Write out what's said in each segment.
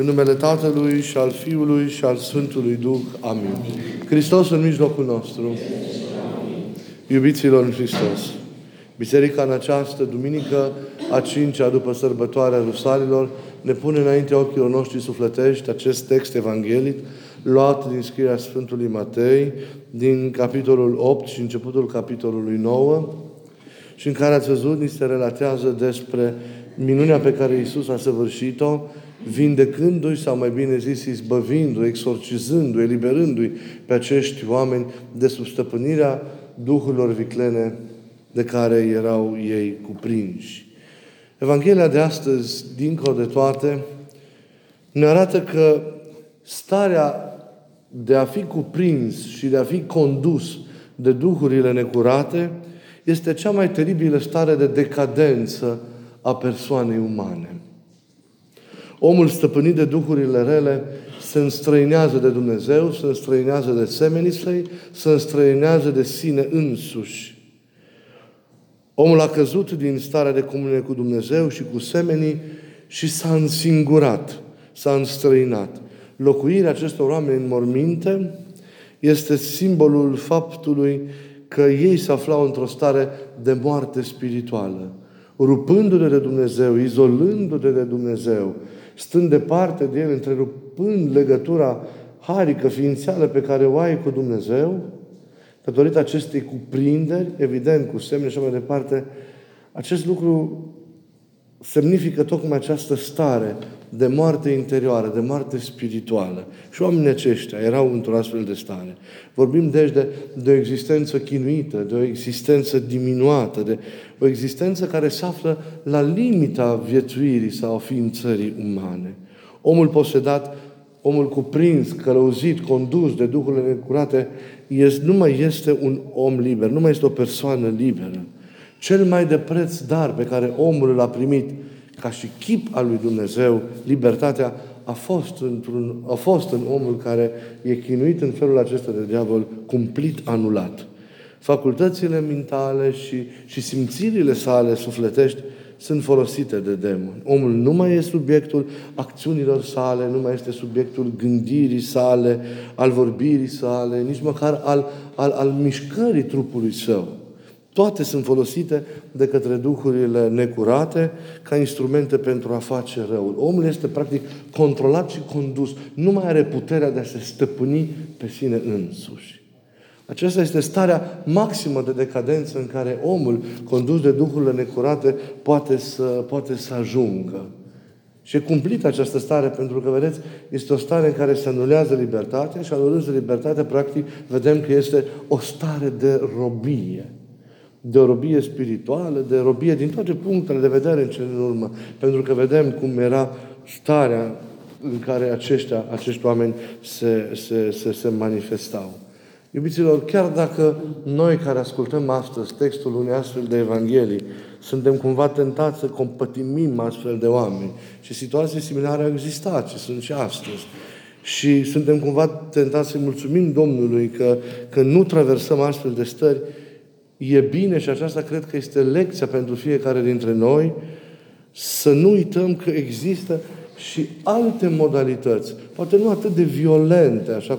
În numele Tatălui și al Fiului și al Sfântului Duh. Amin. Hristos în mijlocul nostru. Iubiților în Hristos, biserica în această duminică a 5-a după sărbătoarea Rusalilor ne pune înaintea ochilor noștri sufletești acest text evanghelic luat din scrierea Sfântului Matei, din capitolul 8 și începutul capitolului 9, și în care ați văzut, ni se relatează despre minunea pe care Iisus a săvârșit-o, vindecându-i, sau mai bine zis, izbăvindu-i, exorcizându-i, eliberându-i pe acești oameni de sub stăpânirea duhurilor viclene de care erau ei cuprinși. Evanghelia de astăzi, dincolo de toate, ne arată că starea de a fi cuprins și de a fi condus de duhurile necurate este cea mai teribilă stare de decadență a persoanei umane. Omul stăpânit de duhurile rele se înstrăinează de Dumnezeu, se înstrăinează de semenii săi, se înstrăinează de sine însuși. Omul a căzut din starea de comunie cu Dumnezeu și cu semenii și s-a însingurat, s-a înstrăinat. Locuirea acestor oameni în morminte este simbolul faptului că ei se aflau într-o stare de moarte spirituală, rupându-le de Dumnezeu, izolându-le de Dumnezeu, stând departe de El, întrerupând legătura harică, ființială pe care o ai cu Dumnezeu, datorită acestei cuprinderi, evident, cu semne și mai departe. Acest lucru semnifică tocmai această stare de moarte interioară, de moarte spirituală. Și oamenii aceștia erau într-o astfel de stare. Vorbim deci de o existență chinuită, de o existență diminuată, de o existență care se află la limita viețuirii sau ființării umane. Omul posedat, omul cuprins, călăuzit, condus de duhurile necurate, nu mai este un om liber, nu mai este o persoană liberă. Cel mai de preț dar pe care omul l-a primit ca și chip al lui Dumnezeu, libertatea, a fost în omul care e chinuit în felul acesta de diavol, cumplit anulat. Facultățile mentale și simțirile sale sufletești sunt folosite de demon. Omul nu mai este subiectul acțiunilor sale, nu mai este subiectul gândirii sale, al vorbirii sale, nici măcar al mișcării trupului său. Toate sunt folosite de către duhurile necurate ca instrumente pentru a face răul. Omul este practic controlat și condus. Nu mai are puterea de a se stăpâni pe sine însuși. Aceasta este starea maximă de decadență în care omul, condus de duhurile necurate, poate să ajungă. Și e cumplită această stare, pentru că, vedeți, este o stare în care se anulează libertatea și anulând libertatea, practic, vedem că este o stare de robie. De robie spirituală, de robie din toate punctele de vedere în cele din urmă. Pentru că vedem cum era starea în care acești oameni se manifestau. Iubiților, chiar dacă noi care ascultăm astăzi textul unei astfel de evanghelii suntem cumva tentați să compătimim astfel de oameni, și situații similare au existat și sunt și astăzi, și suntem cumva tentați să mulțumim Domnului că nu traversăm astfel de stări, e bine, și aceasta cred că este lecția pentru fiecare dintre noi, să nu uităm că există și alte modalități, poate nu atât de violente, așa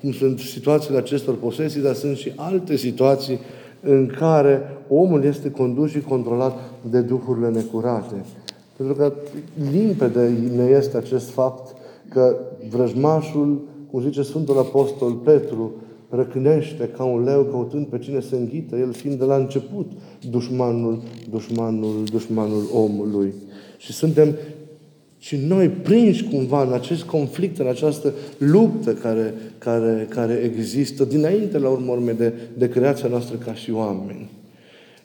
cum sunt situațiile acestor posesii, dar sunt și alte situații în care omul este condus și controlat de duhurile necurate. Pentru că limpede ne este acest fapt că vrăjmașul, cum zice Sfântul Apostol Petru, răcnește ca un leu căutând pe cine se înghită, el fiind de la început dușmanul omului. Și suntem și noi prinși cumva în acest conflict, în această luptă care există dinainte, la urmă, de creația noastră ca și oameni.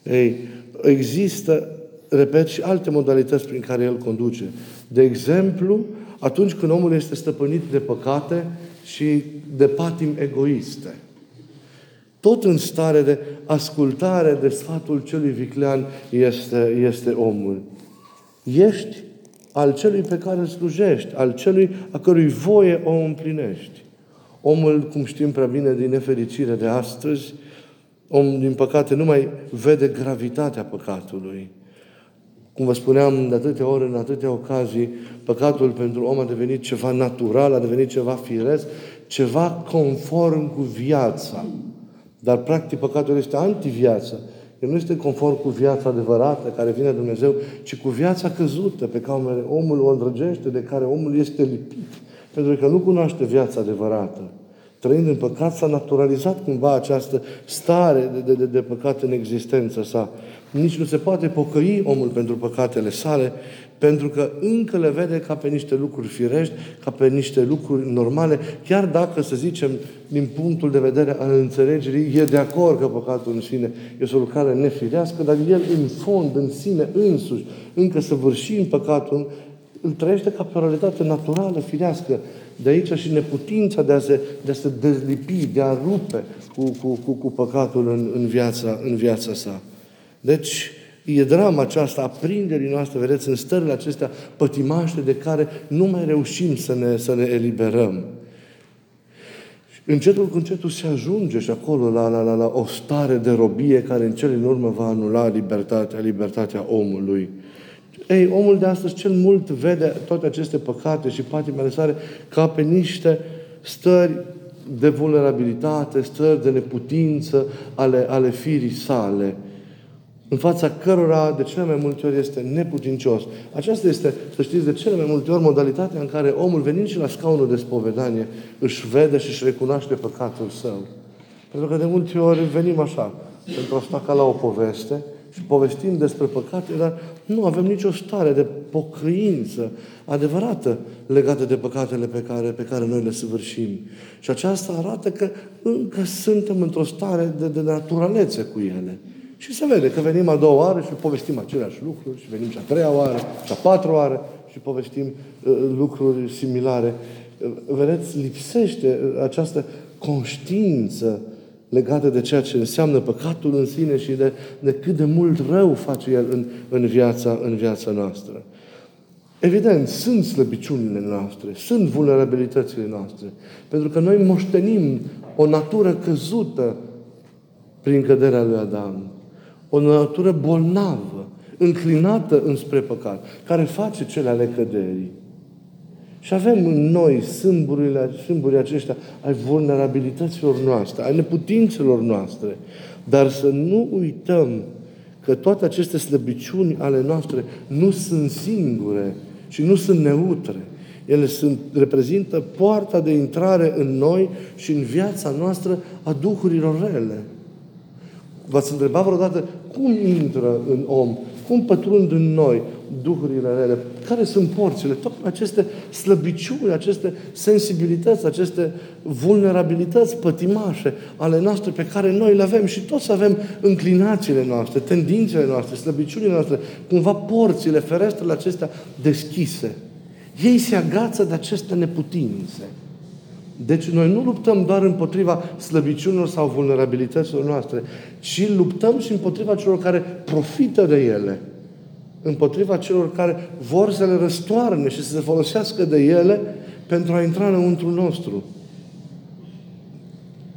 Ei, există, repet, și alte modalități prin care el conduce. De exemplu, atunci când omul este stăpânit de păcate și de patimi egoiste. Tot în stare de ascultare de sfatul celui viclean este omul. Ești al celui pe care îl slujești, al celui a cărui voie o împlinești. Omul, cum știm prea bine din nefericire de astăzi, om, din păcate, nu mai vede gravitatea păcatului. Cum vă spuneam, de atâtea ori, în atâtea ocazii, păcatul pentru om a devenit ceva natural, a devenit ceva firesc, ceva conform cu viața. Dar, practic, păcatul este antiviață. El nu este conform cu viața adevărată care vine de Dumnezeu, ci cu viața căzută pe care omul o îndrăgește, de care omul este lipit. Pentru că nu cunoaște viața adevărată. Trăind în păcat, s-a naturalizat cumva această stare de păcat în existența sa. Nici nu se poate pocăi omul pentru păcatele sale, pentru că încă le vede ca pe niște lucruri firești, ca pe niște lucruri normale, chiar dacă, să zicem, din punctul de vedere al înțelegerii, e de acord că păcatul în sine este o lucrare nefirească, dar el în fond, în sine însuși, încă săvârșind păcatul, îl trăiește ca pe o realitate naturală, firească. De aici și neputința de a se dezlipi, de a rupe cu păcatul în viața sa. Deci, e drama aceasta a prinderii noastre, vedeți, în stările acestea pătimaște de care nu mai reușim să ne eliberăm. Încetul cu încetul se ajunge și acolo la o stare de robie care în cele din urmă va anula libertatea omului. Ei, omul de astăzi cel mult vede toate aceste păcate și patimele sale ca pe niște stări de vulnerabilitate, stări de neputință ale firii sale, în fața cărora de cele mai multe ori este neputincios. Aceasta este, să știți, de cele mai multe ori modalitatea în care omul, venind și la scaunul de spovedanie, își vede și își recunoaște păcatul său. Pentru că de multe ori venim așa, pentru a sta ca la o poveste, și povestim despre păcate, dar nu avem nicio stare de pocăință adevărată legată de păcatele pe care noi le săvârșim. Și aceasta arată că încă suntem într-o stare de naturalețe cu ele. Și se vede că venim a doua oară și povestim aceleași lucruri, și venim și a treia oară, și a patra oară, și povestim lucruri similare. Vedeți, lipsește această conștiință legată de ceea ce înseamnă păcatul în sine și de cât de mult rău face el în viața noastră. Evident, sunt slăbiciunile noastre, sunt vulnerabilitățile noastre, pentru că noi moștenim o natură căzută prin căderea lui Adam, o natură bolnavă, înclinată înspre păcat, care face cele ale căderii. Și avem în noi sâmburile aceștia ai vulnerabilităților noastre, ai neputințelor noastre. Dar să nu uităm că toate aceste slăbiciuni ale noastre nu sunt singure și nu sunt neutre. Ele reprezintă poarta de intrare în noi și în viața noastră a duhurilor rele. V-ați întrebat vreodată cum intră în om, cum pătrund în noi duhurile rele, care sunt porțile, tocmai aceste slăbiciuni, aceste sensibilități, aceste vulnerabilități pătimașe ale noastre pe care noi le avem și toți avem înclinațiile noastre, tendințele noastre, slăbiciunile noastre, cumva porțile, ferestrele acestea deschise. Ei se agață de aceste neputințe. Deci noi nu luptăm doar împotriva slăbiciunilor sau vulnerabilităților noastre, ci luptăm și împotriva celor care profită de ele, împotriva celor care vor să le răstoarne și să se folosească de ele pentru a intra înăuntru nostru.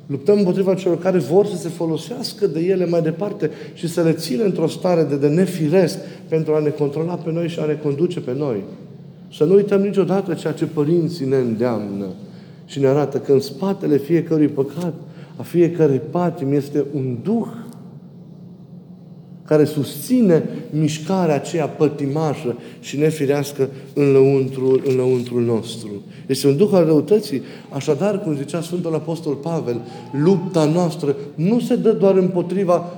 Luptăm împotriva celor care vor să se folosească de ele mai departe și să le țină într-o stare de nefiresc pentru a ne controla pe noi și a ne conduce pe noi. Să nu uităm niciodată ceea ce părinții ne îndeamnă și ne arată că în spatele fiecărui păcat, a fiecărei patimi, este un duh care susține mișcarea aceea pătimașă și nefirească înăuntrul nostru. Este un duh al răutății. Așadar, cum zicea Sfântul Apostol Pavel, lupta noastră nu se dă doar împotriva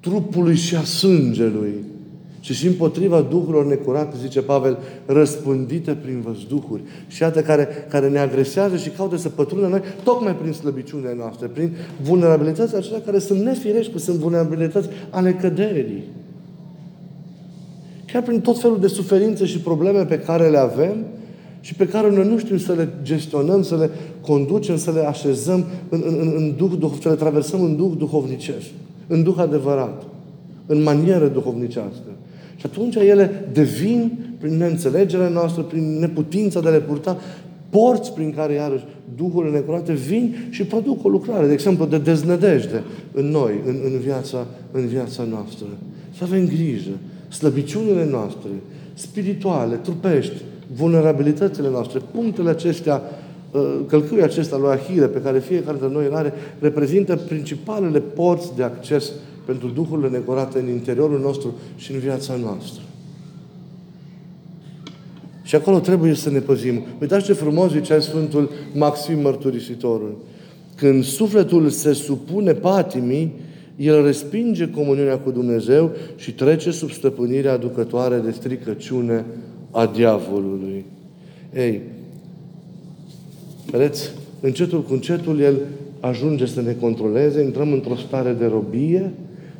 trupului și a sângelui, ci și împotriva duhurilor necurate, zice Pavel, răspândite prin văzduhuri. Și iată care ne agresează și caută să pătrundă noi, tocmai prin slăbiciunile noastre, prin vulnerabilități acelea care sunt nefirești, sunt vulnerabilități ale căderii. Chiar prin tot felul de suferințe și probleme pe care le avem și pe care noi nu știm să le gestionăm, să le conducem, să le așezăm în duh, să le traversăm în duh duhovnicesc, în duh adevărat, în manieră duhovnicească. Și atunci ele devin, prin neînțelegerea noastră, prin neputința de a le purta, porți prin care, iarăși, duhurile necurate vin și produc o lucrare, de exemplu, de deznădejde în noi, în viața noastră. Să avem grijă slăbiciunile noastre, spirituale, trupești, vulnerabilitățile noastre, punctele acestea, călcâiul acesta lui Ahile, pe care fiecare de noi îl are, reprezintă principalele porți de acces pentru duhurile necurate în interiorul nostru și în viața noastră. Și acolo trebuie să ne păzim. Uitați ce frumos zicea Sfântul Maxim Mărturisitorul. Când sufletul se supune patimii, el respinge comuniunea cu Dumnezeu și trece sub stăpânirea aducătoare de stricăciune a diavolului. Ei, vedeți, încetul cu încetul el ajunge să ne controleze, intrăm într-o stare de robie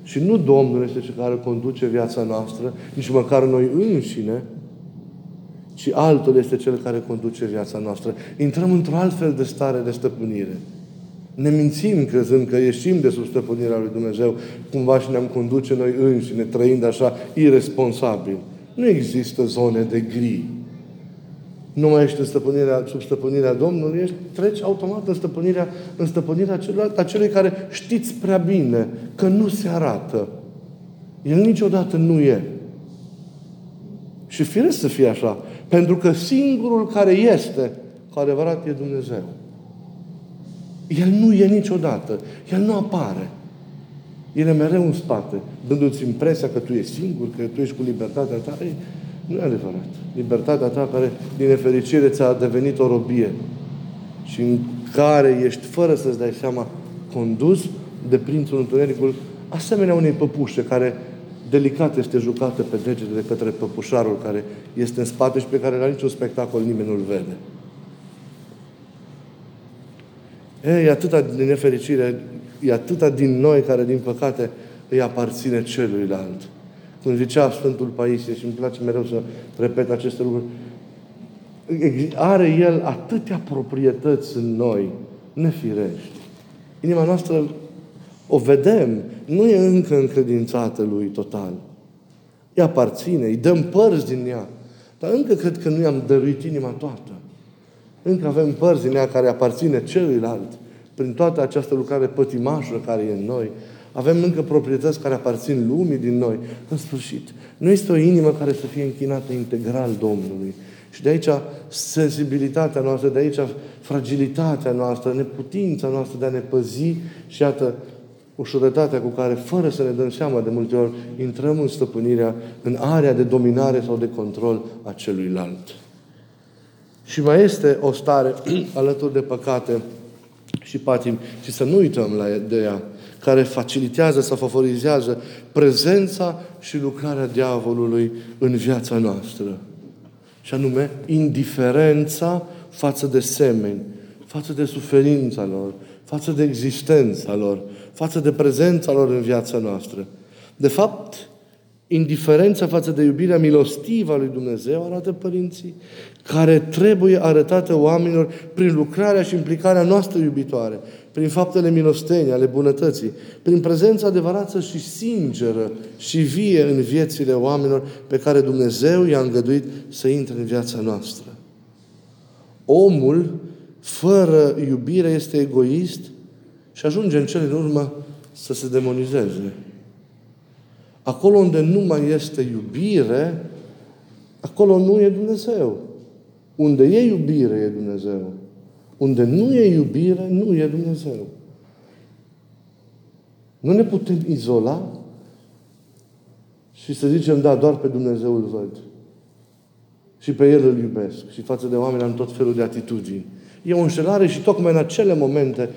și nu Domnul este cel care conduce viața noastră, nici măcar noi înșine, ci altul este cel care conduce viața noastră. Intrăm într-o altfel de stare de stăpânire. Ne mințim crezând că ieșim de sub stăpânirea lui Dumnezeu, cumva și ne-am conduce noi înșine, trăind așa iresponsabil. Nu există zone de gri. Nu mai ești sub stăpânirea Domnului, treci automat în stăpânirea celuilalt, a celui care știți prea bine că nu se arată. El niciodată nu e. Și firesc să fie așa. Pentru că singurul care este cu adevărat e Dumnezeu. El nu e niciodată. El nu apare. El e mereu în spate, dându-ți impresia că tu ești singur, că tu ești cu libertatea ta. Ei, nu e adevărat. Libertatea ta care, din nefericire, ți-a devenit o robie și în care ești, fără să-ți dai seama, condus de prințul întunericul, asemenea unei păpușe care delicat este jucată pe degete de către păpușarul care este în spate și pe care la niciun spectacol nimeni nu-l vede. E atâta din nefericire, e atâta din noi care, din păcate, îi aparține celuilalt. Când zicea Sfântul Paisie, și îmi place mereu să repet aceste lucruri, are el atâtea proprietăți în noi, nefirești. Inima noastră o vedem, nu e încă încredințată lui total. Îi aparține, îi dăm părți din ea, dar încă cred că nu i-am dăruit inima toată. Încă avem părți din ea care aparține celuilalt. Prin toată această lucrare pătimașă care e în noi, avem încă proprietăți care aparțin lumii din noi. În sfârșit, nu este o inimă care să fie închinată integral Domnului. Și de aici sensibilitatea noastră, de aici fragilitatea noastră, neputința noastră de a ne păzi și iată ușurătatea cu care, fără să ne dăm seama de multe ori, intrăm în stăpânirea, în area de dominare sau de control a celuilalt. Și mai este o stare alături de păcate și patim, și să nu uităm de ea, care facilitează sau favorizează prezența și lucrarea diavolului în viața noastră. Și anume, indiferența față de semeni, față de suferința lor, față de existența lor, față de prezența lor în viața noastră. De fapt, indiferența față de iubirea milostivă a lui Dumnezeu, arată părinții, care trebuie arătată oamenilor prin lucrarea și implicarea noastră iubitoare, prin faptele milosteniei, ale bunătății, prin prezența adevărată și sinceră și vie în viețile oamenilor pe care Dumnezeu i-a îngăduit să intre în viața noastră. Omul, fără iubire, este egoist și ajunge în cele din urmă să se demonizeze. Acolo unde nu mai este iubire, acolo nu e Dumnezeu. Unde e iubire, e Dumnezeu. Unde nu e iubire, nu e Dumnezeu. Nu ne putem izola și să zicem, da, doar pe Dumnezeu îl văd. Și pe El îl iubesc. Și față de oameni am tot felul de atitudini. E o înșelare și tocmai în acele momente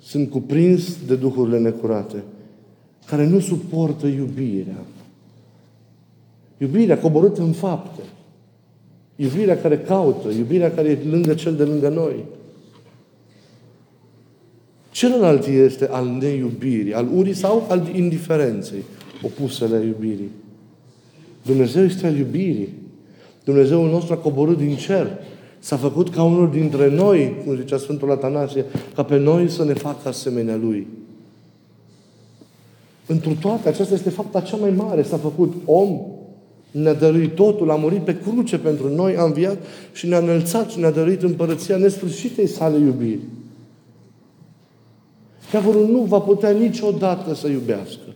sunt cuprins de duhurile necurate, care nu suportă iubirea. Iubirea coborâtă în fapte. Iubirea care caută, iubirea care e lângă cel de lângă noi. Celălalt este al neiubirii, al urii sau al indiferenței, opusele iubirii. Dumnezeu este al iubirii. Dumnezeul nostru a coborât din cer. S-a făcut ca unul dintre noi, cum zicea Sfântul Atanasie, ca pe noi să ne facă asemenea Lui. Întru toate, aceasta este fapta cea mai mare. S-a făcut om, ne-a dăruit totul, a murit pe cruce pentru noi, a înviat și ne-a înălțat și ne-a dăruit împărăția nesfârșitei sale iubiri. Diavolul nu va putea niciodată să iubească.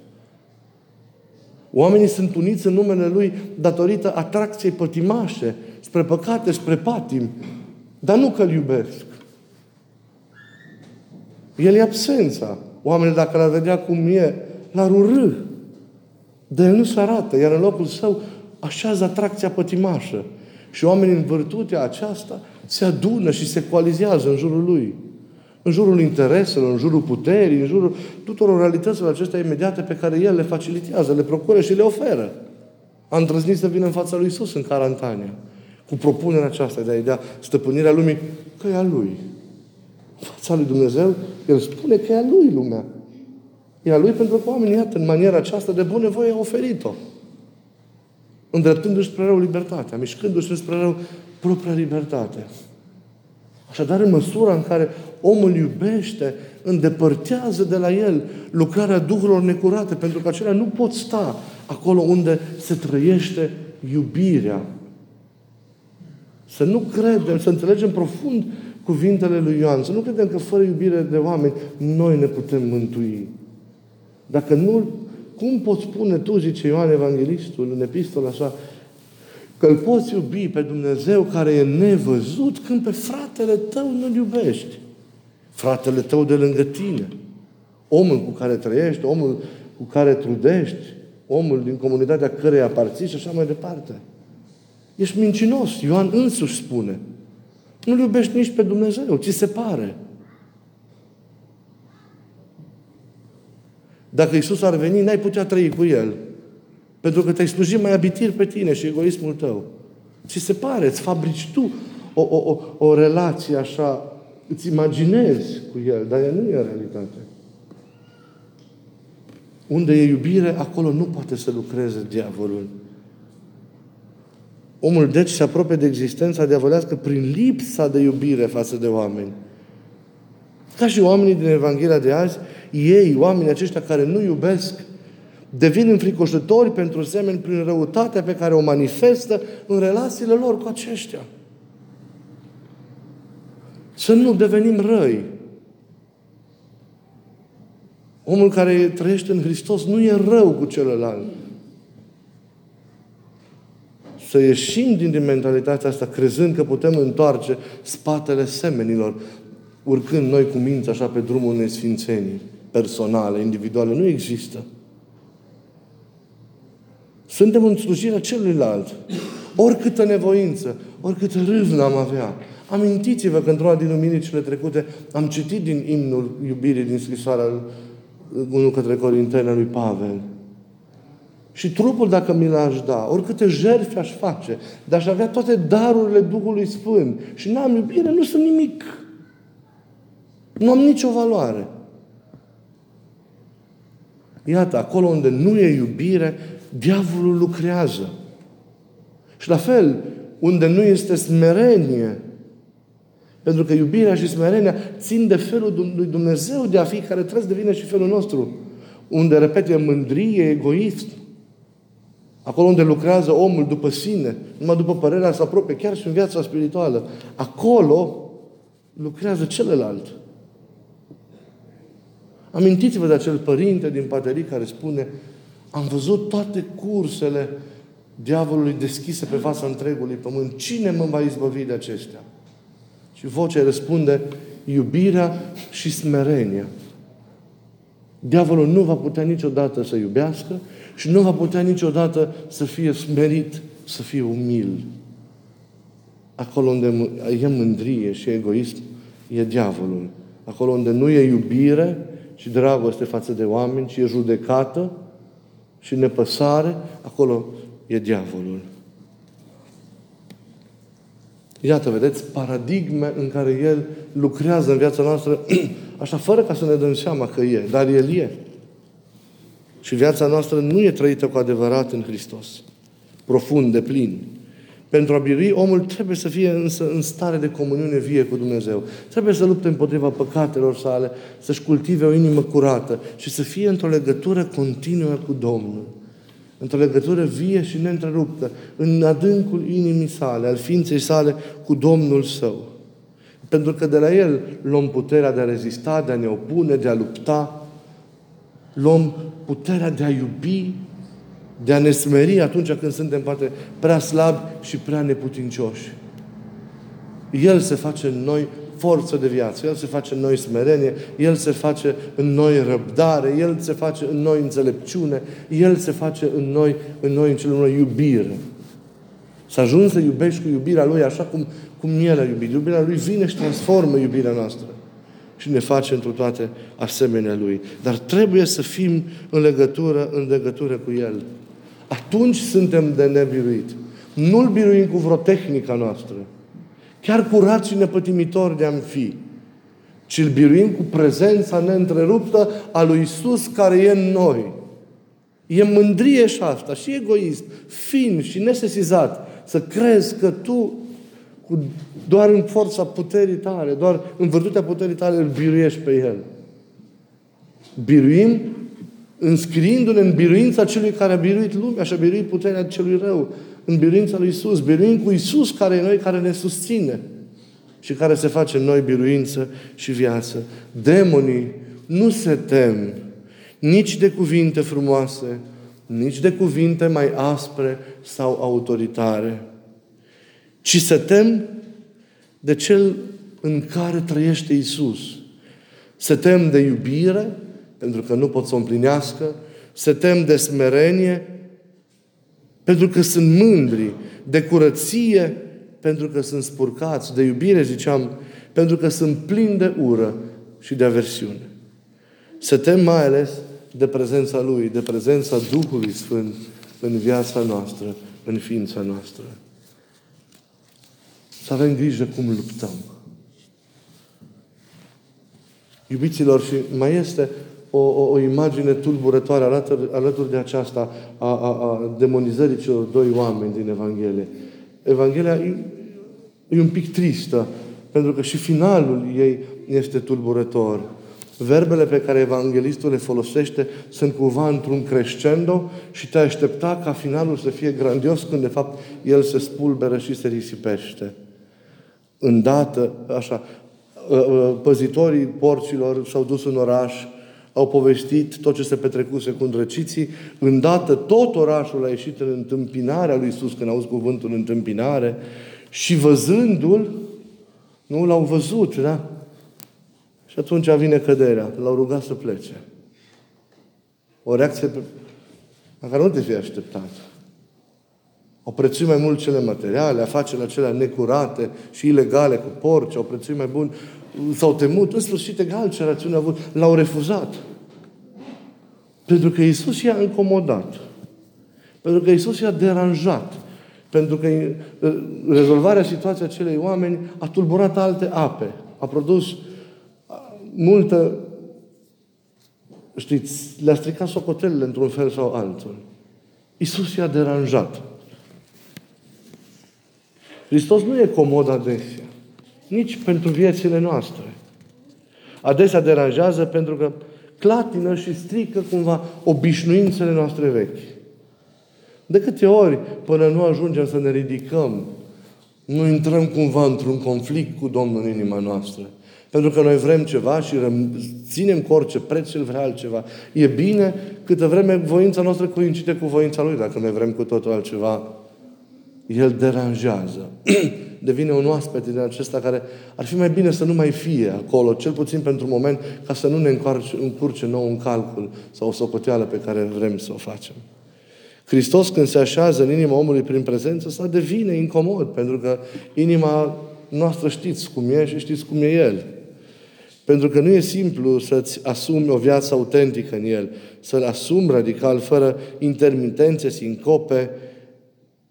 Oamenii sunt uniți în numele Lui datorită atracției pătimașe, spre păcate, spre patimi. Dar nu că-L iubesc. El e absența. Oamenii, dacă l-ar vedea cum e, l-ar urâ. Dar El nu se arată. Iar în locul Său așează atracția pătimașă. Și oamenii, în virtutea aceasta, se adună și se coalizează în jurul Lui. În jurul intereselor, în jurul puterii, în jurul tuturor realităților acestea imediate pe care El le facilitează, le procură și le oferă. A îndrăznit să vină în fața lui Iisus în Carantania, cu propunerea aceasta de a-i dea stăpânirea lumii, că e a Lui. În fața lui Dumnezeu, El spune că e a Lui lumea. E a Lui pentru că oamenii, iată, în maniera aceasta, de bună voie a oferit-o. Îndreptându-și spre rău libertatea, mișcându-și spre rău propria libertate. Așadar, în măsura în care omul iubește, îndepărtează de la el lucrarea duhurilor necurate, pentru că acelea nu pot sta acolo unde se trăiește iubirea. Să nu credem, să înțelegem profund cuvintele lui Ioan, să nu credem că fără iubire de oameni noi ne putem mântui. Dacă nu, cum poți spune tu, zice Ioan Evanghelistul în epistola sa, că îl poți iubi pe Dumnezeu care e nevăzut când pe fratele tău nu-l iubești? Fratele tău de lângă tine. Omul cu care trăiești, omul cu care trudești, omul din comunitatea căreia aparții și așa mai departe. Ești mincinos. Ioan însuși spune. Nu-l iubești nici pe Dumnezeu. Ți se pare. Dacă Iisus ar veni, n-ai putea trăi cu El. Pentru că te-ai slujit mai abitir pe tine și egoismul tău. Ți se pare, îți fabrici tu o relație așa, îți imaginezi cu El, dar ea nu e realitate. Unde e iubire, acolo nu poate să lucreze diavolul. Omul, deci, se apropie de existența diavolească prin lipsa de iubire față de oameni. Ca și oamenii din Evanghelia de azi, ei, oamenii aceștia care nu iubesc, devin înfricoșători pentru semeni prin răutatea pe care o manifestă în relațiile lor cu aceștia. Să nu devenim răi. Omul care trăiește în Hristos nu e rău cu celălalt. Să ieșim din mentalitatea asta crezând că putem întoarce spatele semenilor, urcând noi cu minți așa pe drumul unei sfințenii personale, individuale. Nu există. Suntem în slujirea celuilalt. Oricâtă nevoință, oricâtă râvnă am avea. Amintiți-vă că într-una din duminicile trecute am citit din imnul iubirii din scrisoarea 1 către Corinteni lui Pavel. Și trupul, dacă mi l-aș da, oricâte jertfe aș face, dar aș avea toate darurile Duhului Sfânt și n-am iubire, nu sunt nimic. Nu am nicio valoare. Iată, acolo unde nu e iubire, diavolul lucrează. Și la fel, unde nu este smerenie, pentru că iubirea și smerenia țin de felul lui Dumnezeu de a fi, care trebuie să devină și felul nostru. Unde, repet, e mândrie, egoism. Acolo unde lucrează omul după sine, numai după părerea sa proprie, chiar și în viața spirituală. Acolo lucrează celălalt. Amintiți-vă de acel părinte din Paterii care spune: am văzut toate cursele diavolului deschise pe fața întregului pământ. Cine mă va izbăvi de acestea? Și vocea răspunde: iubirea și smerenia. Diavolul nu va putea niciodată să iubească și nu va putea niciodată să fie smerit, să fie umil. Acolo unde e mândrie și egoism, e diavolul. Acolo unde nu e iubire și dragoste față de oameni, ci e judecată și nepăsare, acolo e diavolul. Iată, vedeți, paradigme în care El lucrează în viața noastră, așa, fără ca să ne dăm seama că e, dar El e. Și viața noastră nu e trăită cu adevărat în Hristos. Profund, de plin. Pentru a birui, omul trebuie să fie însă în stare de comuniune vie cu Dumnezeu. Trebuie să lupte împotriva păcatelor sale, să-și cultive o inimă curată și să fie într-o legătură continuă cu Domnul. Într-o legătură vie și neîntreruptă, în adâncul inimii sale, al ființei sale, cu Domnul Său. Pentru că de la El luăm puterea de a rezista, de a ne opune, de a lupta, luăm puterea de a iubi, de a ne smeri atunci când suntem poate prea slabi și prea neputincioși. El se face în noi forță de viață, El se face în noi smerenie, El se face în noi răbdare, El se face în noi înțelepciune, El se face în noi în cele din urmă iubire. Să ajungi să iubești cu iubirea Lui așa cum El a iubit. Iubirea Lui vine și transformă iubirea noastră și ne face întru toate asemenea Lui. Dar trebuie să fim în legătură cu El. Atunci suntem de nebiruit. Nu-L biruim cu vreo tehnică noastră. Chiar curați și nepătimitori de-am fi. Ci Îl biruim cu prezența neîntreruptă a Lui Iisus care e în noi. E mândrie și asta, și egoist, fin și nesesizat să crezi că tu doar în forța puterii tale, doar în vârtutea puterii tale Îl biruiești pe El. Biruim înscriindu-ne în biruința Celui care a biruit lumea și a biruit puterea celui rău, în biruința lui Iisus. Biruim cu Iisus care e în noi, care ne susține și care se face în noi biruință și viață. Demonii nu se tem nici de cuvinte frumoase, nici de cuvinte mai aspre sau autoritare, ci se tem de cel în care trăiește Iisus. Se tem de iubire, pentru că nu pot să o împlinească, se tem de smerenie, pentru că sunt mândri, de curăție, pentru că sunt spurcați, de iubire, ziceam, pentru că sunt plini de ură și de aversiune. Se tem mai ales de prezența Lui, de prezența Duhului Sfânt în viața noastră, în ființa noastră. Să avem grijă cum luptăm. Iubiților, și mai este o imagine tulburătoare alături de aceasta a demonizării celor doi oameni din Evanghelie. Evanghelia e un pic tristă, pentru că și finalul ei este tulburător. Verbele pe care evanghelistul le folosește sunt cumva într-un crescendo și te aștepta ca finalul să fie grandios, când de fapt el se spulberă și se risipește. Îndată, așa, păzitorii porților s-au dus în oraș, au povestit tot ce se petrecuse cu îndrăciții, îndată tot orașul a ieșit în întâmpinarea lui Iisus, când auzi cuvântul întâmpinare, și văzându-L, nu L-au văzut, da? Și atunci vine căderea. L-au rugat să plece. O reacție la care nu te fi așteptat. Au prețuit mai mult cele materiale, afacerile acelea necurate și ilegale cu porci, au prețuit mai bun, s-au temut. În sfârșit, egal ce rațiune au avut, L-au refuzat. Pentru că Iisus i-a incomodat. Pentru că Iisus i-a deranjat. Pentru că rezolvarea situației acelei oameni a tulburat alte ape. A produs multă, știți, le-a stricat socotelele într-un fel sau altul. Iisus i-a deranjat. Hristos nu e comod adesea. Nici pentru viețile noastre. Adesea deranjează pentru că clatină și strică cumva obișnuințele noastre vechi. De câte ori până nu ajungem să ne ridicăm, nu intrăm cumva într-un conflict cu Domnul în inima noastră. Pentru că noi vrem ceva și ținem cu orice preț și îl vrea altceva. E bine câtă vreme voința noastră coincide cu voința Lui. Dacă noi vrem cu totul altceva, El deranjează. Devine un oaspete din acesta care ar fi mai bine să nu mai fie acolo, cel puțin pentru un moment, ca să nu ne încurce nou un calcul sau o socoteală pe care vrem să o facem. Hristos, când se așează în inima omului prin prezență sa, devine incomod, pentru că inima noastră știți cum e și știți cum e El. Pentru că nu e simplu să-ți asumi o viață autentică în El, să-L asumi radical, fără intermitențe, sincope,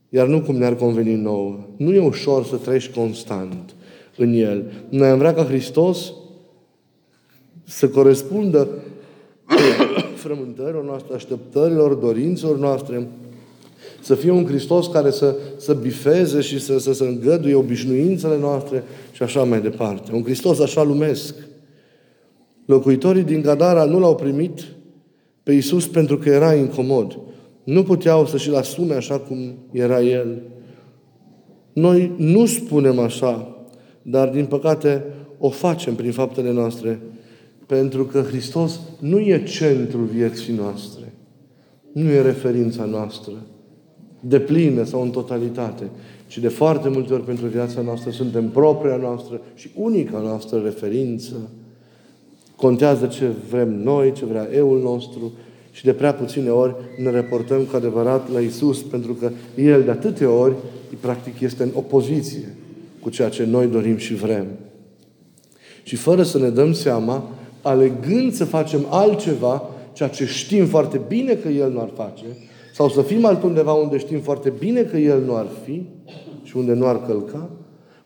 iar nu cum ne-ar conveni nouă. Nu e ușor să trăiești constant în El. Noi am vrea ca Hristos să corespundă frământărilor noastre, așteptărilor, dorințelor noastre, să fie un Hristos care să bifeze și să îngăduie obișnuințele noastre și așa mai departe. Un Hristos așa lumesc. Locuitorii din Gadara nu L-au primit pe Iisus pentru că era incomod. Nu puteau să și-L asume așa cum era El. Noi nu spunem așa, dar din păcate o facem prin faptele noastre, pentru că Hristos nu e centrul vieții noastre. nu e referința noastră de plină sau în totalitate, ci de foarte multe ori pentru viața noastră suntem propria noastră și unica noastră referință. Contează ce vrem noi, ce vrea euul nostru și de prea puține ori ne reportăm cu adevărat la Iisus, pentru că El de atâtea ori practic este în opoziție cu ceea ce noi dorim și vrem. Și fără să ne dăm seama, alegând să facem altceva, ceea ce știm foarte bine că El nu ar face, sau să fim altundeva unde știm foarte bine că El nu ar fi și unde nu ar călca,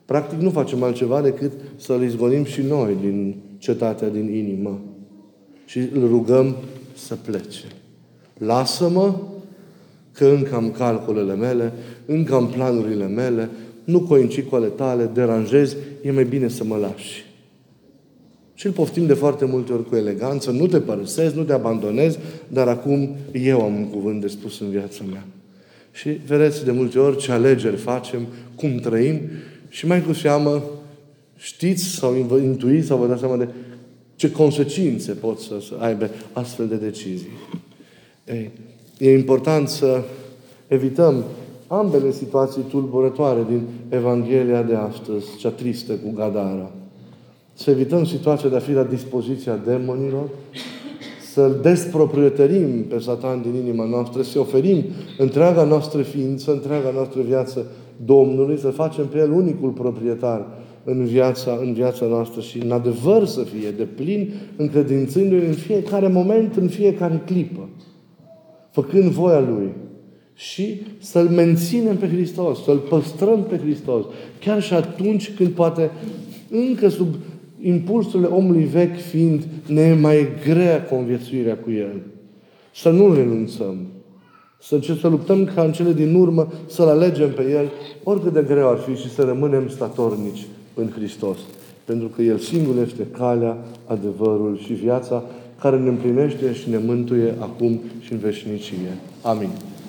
practic nu facem altceva decât să-L izgonim și noi din cetatea din inimă. Și îl rugăm să plece. Lasă-mă că încă am calculele mele, încă am planurile mele, nu coincid cu ale tale, deranjezi, e mai bine să mă lași. Și îl poftim de foarte multe ori cu eleganță, nu te părăsesc, nu te abandonez, dar acum eu am un cuvânt de spus în viața mea. Și vedeți de multe ori ce alegeri facem, cum trăim și mai cu seamă știți sau intuiți sau vă dați seama de ce consecințe pot să aibă astfel de decizii. Ei, e important să evităm ambele situații tulburătoare din Evanghelia de astăzi, cea tristă cu Gadara. Să evităm situația de a fi la dispoziția demonilor, să-l desproprietărim pe Satan din inima noastră, să oferim întreaga noastră ființă, întreaga noastră viață Domnului, să facem pe El unicul proprietar în viața noastră și în adevăr să fie deplin, încredințându-i în fiecare moment, în fiecare clipă, făcând voia Lui. Și să-L menținem pe Hristos, să-L păstrăm pe Hristos. Chiar și atunci când poate încă sub impulsurile omului vechi fiind, ne e mai grea conviețuirea cu El. Să nu renunțăm. Să luptăm ca în cele din urmă să-L alegem pe El, oricât de greu ar fi, și să rămânem statornici în Hristos. Pentru că El singur este calea, adevărul și viața care ne împlinește și ne mântuie acum și în veșnicie. Amin.